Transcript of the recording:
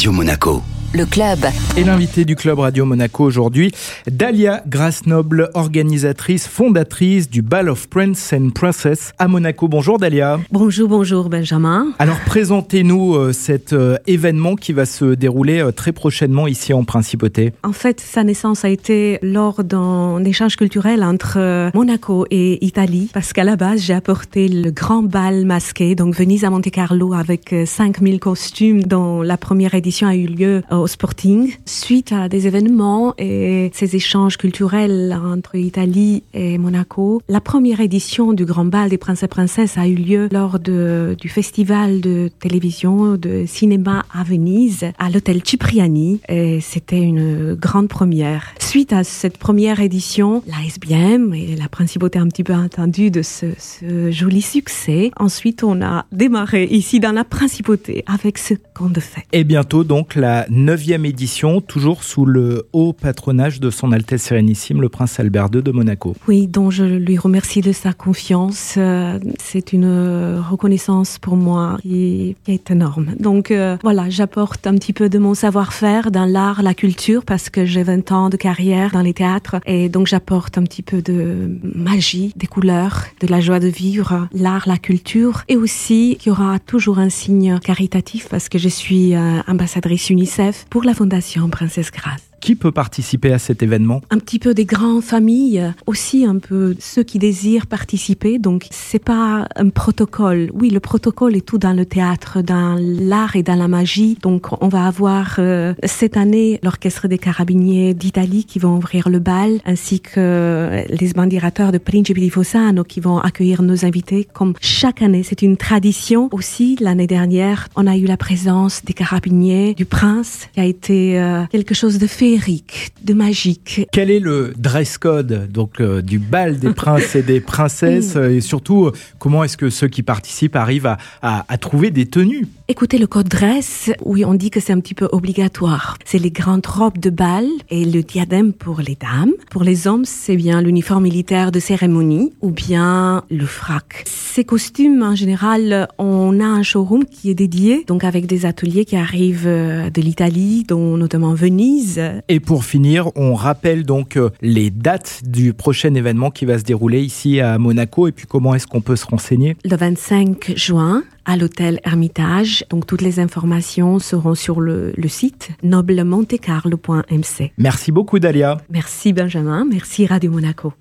Radio Monaco. Le club. Et l'invité du club Radio Monaco aujourd'hui, Dalia Grasnoble, organisatrice, fondatrice du Ball of Prince and Princess à Monaco. Bonjour Dalia. Bonjour Benjamin. Alors présentez-nous cet événement qui va se dérouler très prochainement ici en Principauté. En fait, sa naissance a été lors d'un échange culturel entre Monaco et Italie, parce qu'à la base, j'ai apporté le grand bal masqué, donc Venise à Monte-Carlo avec 5000 costumes dont la première édition a eu lieu au Sporting, suite à des événements et ces échanges culturels entre Italie et Monaco. La première édition du Grand Bal des Princes et Princesses a eu lieu lors du Festival de télévision de cinéma à Venise, à l'hôtel Cipriani, et c'était une grande première. Suite à cette première édition, la SBM et la Principauté un petit peu attendue de ce joli succès. Ensuite, on a démarré ici dans la Principauté avec ce camp de fête. Et bientôt donc la 9e édition, toujours sous le haut patronage de son Altesse Sérénissime, le Prince Albert II de Monaco. Oui, dont je lui remercie de sa confiance. C'est une reconnaissance pour moi qui est énorme. Donc voilà, j'apporte un petit peu de mon savoir-faire dans l'art, la culture, parce que j'ai 20 ans de carrière dans les théâtres, et donc j'apporte un petit peu de magie, des couleurs, de la joie de vivre, l'art, la culture, et aussi qu'il y aura toujours un signe caritatif, parce que je suis ambassadrice UNICEF pour la Fondation Princesse Grace. Qui peut participer à cet événement ? Un petit peu des grandes familles, aussi un peu ceux qui désirent participer. Donc, c'est pas un protocole. Oui, le protocole est tout dans le théâtre, dans l'art et dans la magie. Donc, on va avoir cette année l'orchestre des Carabiniers d'Italie qui vont ouvrir le bal, ainsi que les Bandirateurs de Principe di Fossano qui vont accueillir nos invités. Comme chaque année, c'est une tradition. Aussi, l'année dernière, on a eu la présence des Carabiniers, du prince, qui a été quelque chose de fait. De magique. Quel est le dress code donc, du bal des princes et des princesses et surtout, comment est-ce que ceux qui participent arrivent à trouver des tenues ? Écoutez, le code dress, oui, on dit que c'est un petit peu obligatoire. C'est les grandes robes de bal et le diadème pour les dames. Pour les hommes, c'est bien l'uniforme militaire de cérémonie ou bien le frac. Ces costumes, en général, on a un showroom qui est dédié, donc avec des ateliers qui arrivent de l'Italie, dont notamment Venise. Et pour finir, on rappelle donc les dates du prochain événement qui va se dérouler ici à Monaco et puis comment est-ce qu'on peut se renseigner ? Le 25 juin à l'hôtel Hermitage. Donc toutes les informations seront sur le site noblemontecarlo.mc. Merci beaucoup Dalia. Merci Benjamin, merci Radio Monaco.